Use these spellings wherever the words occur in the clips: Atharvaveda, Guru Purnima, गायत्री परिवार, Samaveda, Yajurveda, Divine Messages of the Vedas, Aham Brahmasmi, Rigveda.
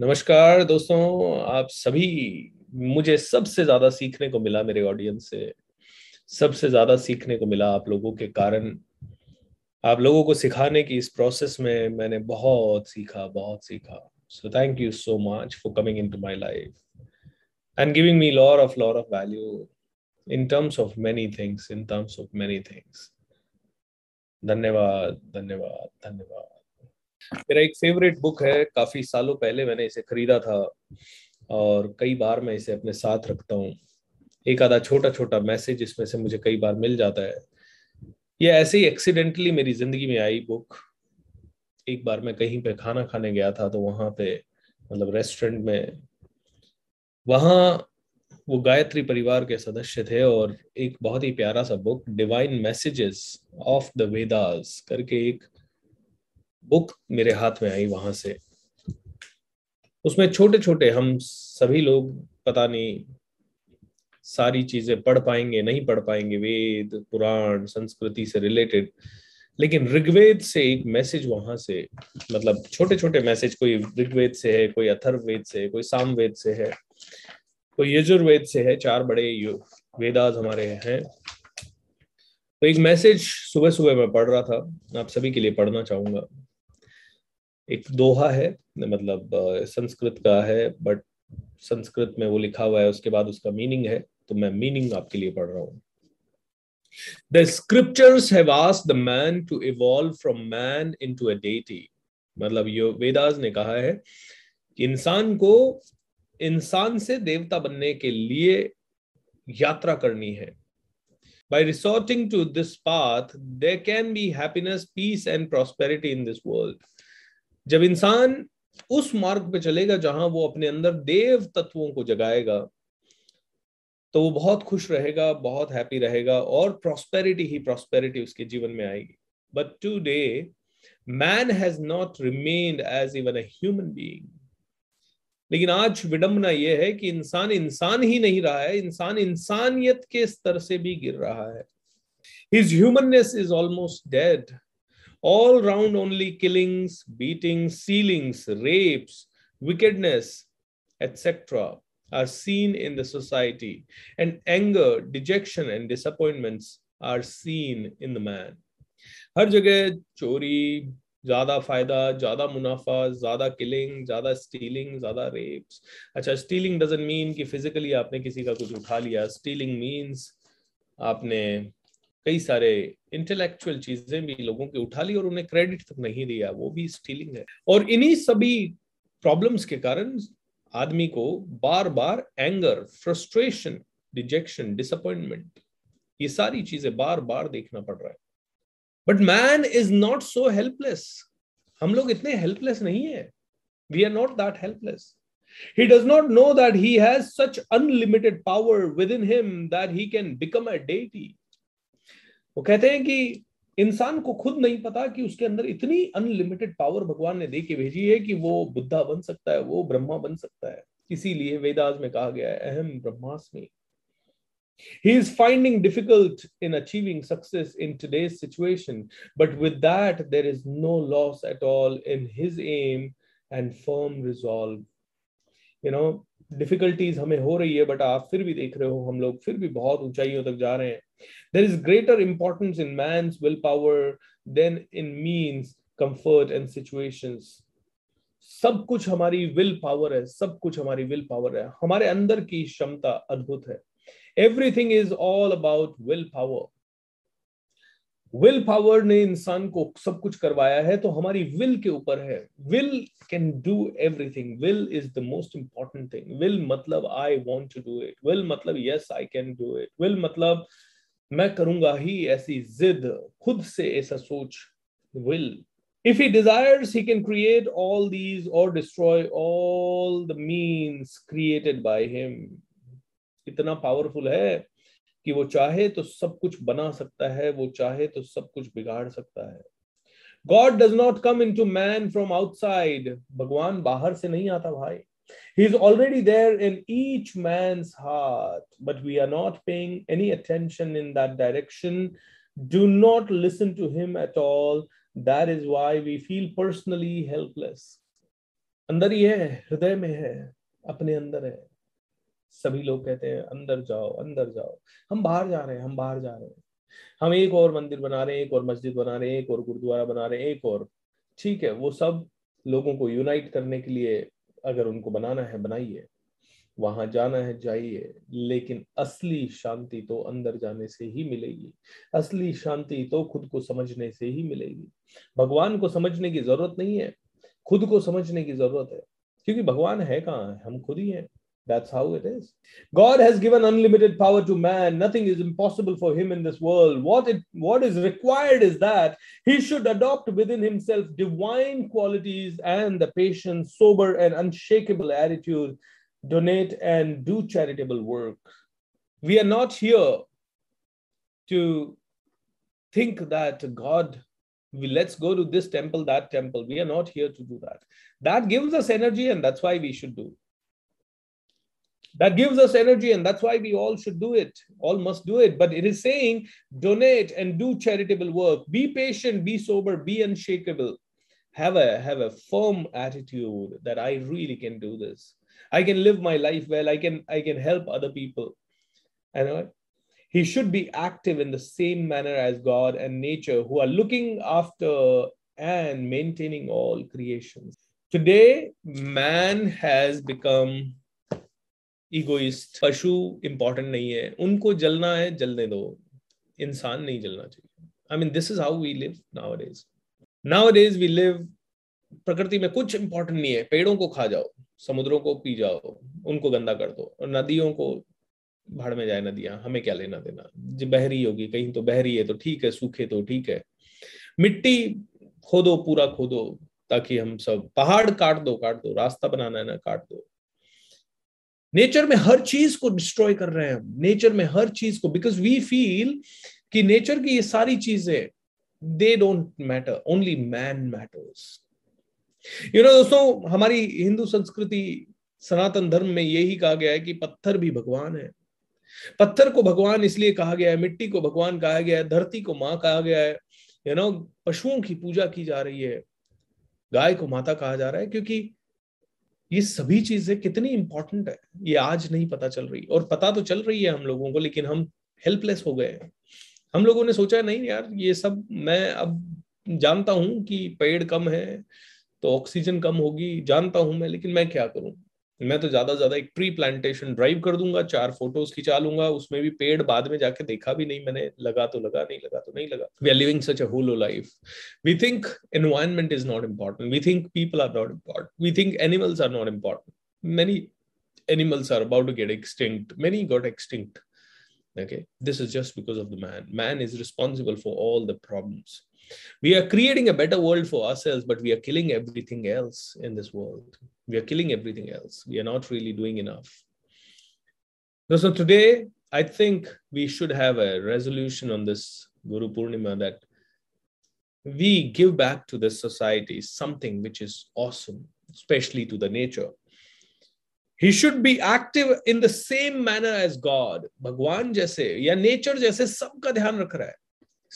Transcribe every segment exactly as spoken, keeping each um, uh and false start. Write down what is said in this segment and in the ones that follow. नमस्कार दोस्तों, आप सभी, मुझे सबसे ज्यादा सीखने को मिला मेरे ऑडियंस से, सबसे ज्यादा सीखने को मिला आप लोगों के कारण। आप लोगों को सिखाने की इस प्रोसेस में मैंने बहुत सीखा बहुत सीखा। So thank you so much for coming into my life and giving me lot of lot of value in terms of many things in terms of many things. धन्यवाद धन्यवाद धन्यवाद। मेरा एक फेवरेट बुक है, काफी सालों पहले मैंने इसे खरीदा था और कई बार मैं इसे अपने साथ रखता हूँ। एक आधा छोटा छोटा मैसेज इसमें से मुझे कई बार मिल जाता है। ये ऐसे ही एक्सीडेंटली मेरी जिंदगी में आई बुक। एक बार मैं कहीं पे खाना खाने गया था, तो वहां पे मतलब रेस्टोरेंट में, वहां वो गायत्री परिवार के सदस्य थे और एक बहुत ही प्यारा सा book divine messages of the Vedas करके एक बुक मेरे हाथ में आई वहां से। उसमें छोटे छोटे, हम सभी लोग पता नहीं सारी चीजें पढ़ पाएंगे नहीं पढ़ पाएंगे, वेद पुराण संस्कृति से रिलेटेड, लेकिन ऋग्वेद से एक मैसेज वहां से, मतलब छोटे छोटे मैसेज, कोई ऋग्वेद से है, कोई अथर्ववेद से है, कोई सामवेद से है, कोई यजुर्वेद से है, चार बड़े वेदास हमारे हैं। तो एक मैसेज सुबह सुबह मैं पढ़ रहा था, आप सभी के लिए पढ़ना चाहूंगा। एक दोहा है, मतलब संस्कृत का है, बट संस्कृत में वो लिखा हुआ है, उसके बाद उसका मीनिंग है, तो मैं मीनिंग आपके लिए पढ़ रहा हूँ। The scriptures have asked the man to evolve from man into a deity. मतलब यो वेदास ने कहा है कि इंसान को इंसान से देवता बनने के लिए यात्रा करनी है। By resorting to this path, there can be happiness, peace and prosperity in this world. जब इंसान उस मार्ग पे चलेगा जहां वो अपने अंदर देव तत्वों को जगाएगा, तो वो बहुत खुश रहेगा, बहुत हैप्पी रहेगा और प्रॉस्पेरिटी ही प्रॉस्पेरिटी उसके जीवन में आएगी। But today man has not remained as even a human being. लेकिन आज विडंबना यह है कि इंसान इंसान ही नहीं रहा है, इंसान इंसानियत के स्तर से भी गिर रहा है। His humanness is almost dead. All round only killings, beatings, sealings, rapes, wickedness, et cetera are seen in the society, and anger, dejection and disappointments are seen in the man. हर जगह चोरी, ज्यादा फायदा, ज्यादा मुनाफा, ज्यादा किलिंग, ज्यादा stealing, ज्यादा wraps. अच्छा, स्टीलिंग डजंट मीन कि फिजिकली आपने किसी का कुछ उठा लिया, स्टीलिंग मीन्स आपने कई सारे इंटेलेक्चुअल चीजें भी लोगों के उठा ली और उन्हें क्रेडिट तक नहीं दिया, वो भी स्टीलिंग है। और इन्हीं सभी प्रॉब्लम्स के कारण आदमी को बार बार एंगर, फ्रस्ट्रेशन, डिजेक्शन, डिसअपॉइंटमेंट, ये सारी चीजें बार बार देखना पड़ रहा है। But man is not so helpless. हम लोग इतने हेल्पलेस नहीं है, we are not that helpless. He does not know that he has such unlimited power within him that he can become a deity. वो कहते हैं कि इंसान को खुद नहीं पता कि उसके अंदर इतनी अनलिमिटेड पावर भगवान ने दे के भेजी है कि वो बुद्धा बन सकता है, वो ब्रह्मा बन सकता है। इसीलिए वेदास में कहा गया है अहम ब्रह्मास्मि। He is finding difficult in achieving success in today's situation, but with that there is no loss at all in his aim and firm resolve. You know, difficulties हमें हो रही है, बट आप फिर भी देख रहे हो, हम लोग फिर भी बहुत ऊंचाइयों तक जा रहे हैं। There is greater importance in man's willpower than in means, comfort and situations. सब कुछ हमारी विल पावर है, सब कुछ हमारी विल पावर है, हमारे अंदर की क्षमता अद्भुत है। Everything is all about willpower. Willpower ने इंसान को सब कुछ करवाया है, तो हमारी will के ऊपर है। Will can do everything. Will is the most important thing. Will मतलब I want to do it. Will मतलब yes I can do it. Will मतलब मैं करूंगा ही, ऐसी जिद, खुद से ऐसा सोच। Will. If he desires, he can create all these or destroy all the means created by him. इतना पावरफुल है कि वो चाहे तो सब कुछ बना सकता है, वो चाहे तो सब कुछ बिगाड़ सकता है। God does not come into man from outside. भगवान बाहर से नहीं आता भाई। He is already there in each man's heart, but we are not paying any attention in that direction. Do not listen to him at all. That is why we feel personally helpless. अंदर ही है, हृदय में है, अपने अंदर है। सभी लोग कहते हैं अंदर जाओ अंदर जाओ, हम बाहर जा रहे हैं हम बाहर जा रहे हैं हम एक और मंदिर बना रहे हैं, एक और मस्जिद बना रहे हैं, एक और गुरुद्वारा बना रहे हैं, एक और, ठीक है, वो सब लोगों को यूनाइट करने के लिए अगर उनको बनाना है बनाइए, वहां जाना है जाइए, लेकिन असली शांति तो अंदर जाने से ही मिलेगी, असली शांति तो खुद को समझने से ही मिलेगी। भगवान को समझने की जरूरत नहीं है, खुद को समझने की जरूरत है, क्योंकि भगवान है कहाँ है, हम खुद ही हैं। That's how it is. God has given unlimited power to man. Nothing is impossible for him in this world. What it, what is required is that he should adopt within himself divine qualities and the patient, sober and unshakable attitude, donate and do charitable work. We are not here to think that God, we, let's go to this temple, that temple. We are not here to do that. That gives us energy and that's why we should do. That gives us energy and that's why we all should do it. All must do it. But it is saying donate and do charitable work. Be patient, be sober, be unshakable. Have a, have a firm attitude that I really can do this. I can live my life well. I can, I can help other people. And he should be active in the same manner as God and nature, who are looking after and maintaining all creations. Today, man has become egoist. पशु important नहीं है, उनको जलना है जलने दो, इंसान नहीं जलना चाहिए। I mean this is how we live nowadays. Nowadays we live, प्रकृति में कुछ इंपॉर्टेंट नहीं है, पेड़ों को खा जाओ, समुद्रों को पी जाओ, उनको गंदा कर दो, और नदियों को, भाड़ में जाए नदियां, हमें क्या लेना देना, जो बह रही होगी कहीं तो बह रही है तो ठीक है, सूखे तो ठीक है, मिट्टी खोदो पूरा खोदो ताकि हम सब, पहाड़ काट दो काट दो, रास्ता बनाना है ना काट दो। नेचर में हर चीज को डिस्ट्रॉय कर रहे हैं हम, नेचर में हर चीज को, बिकॉज वी फील कि नेचर की ये सारी चीजें they don't matter, only man matters. You know दोस्तों, हमारी हिंदू संस्कृति, सनातन धर्म में यही कहा गया है कि पत्थर भी भगवान है, पत्थर को भगवान इसलिए कहा गया है, मिट्टी को भगवान कहा गया है, धरती को माँ कहा गया है, यू नो, पशुओं की पूजा की जा रही है, गाय को माता कहा जा रहा है, क्योंकि ये सभी चीजें कितनी इंपॉर्टेंट है ये आज नहीं पता चल रही, और पता तो चल रही है हम लोगों को, लेकिन हम हेल्पलेस हो गए हैं। हम लोगों ने सोचा नहीं यार ये सब, मैं अब जानता हूं कि पेड़ कम है तो ऑक्सीजन कम होगी, जानता हूं मैं, लेकिन मैं क्या करूं, मैं तो ज्यादा ज्यादा एक ट्री प्लांटेशन ड्राइव कर दूंगा, चार फोटोज खिंचा लूंगा, उसमें भी पेड़ बाद में जाके देखा भी नहीं मैंने, लगा तो लगा, नहीं लगा तो नहीं लगा। We are living such a hollow life. We think environment is not important, we think people are not important, we think animals are not important. Many animals are about to get extinct, many got extinct. Okay, this is just because of the man. Man is responsible for all the problems. We are creating a better world for ourselves, but we are killing everything else in this world. We are killing everything else. We are not really doing enough. So today, I think we should have a resolution on this Guru Purnima that we give back to this society something which is awesome, especially to the nature. He should be active in the same manner as God. Bhagwan jaise ya nature jaise sabka dhyan rakh raha hai.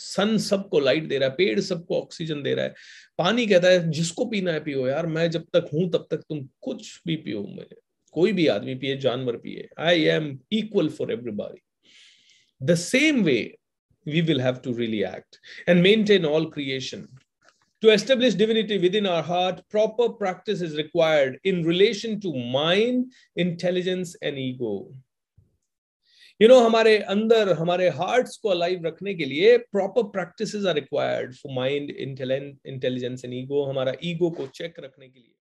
Sun सबको light दे रहा है, पेड़ सबको oxygen दे रहा है, पानी कहता है जिसको पीना है पियो यार, मैं जब तक हूं तब तक तुम कुछ भी पियो, मुझे कोई भी आदमी पिए, जानवर पिए, I am equal for everybody. The same way we will have to really act and maintain all creation. To establish divinity within our heart, proper practice is required in relation to mind, intelligence and ego. You know, हमारे अंदर, हमारे hearts को alive रखने के लिए proper practices are required for mind, intelligence and ego. हमारा ego को check रखने के लिए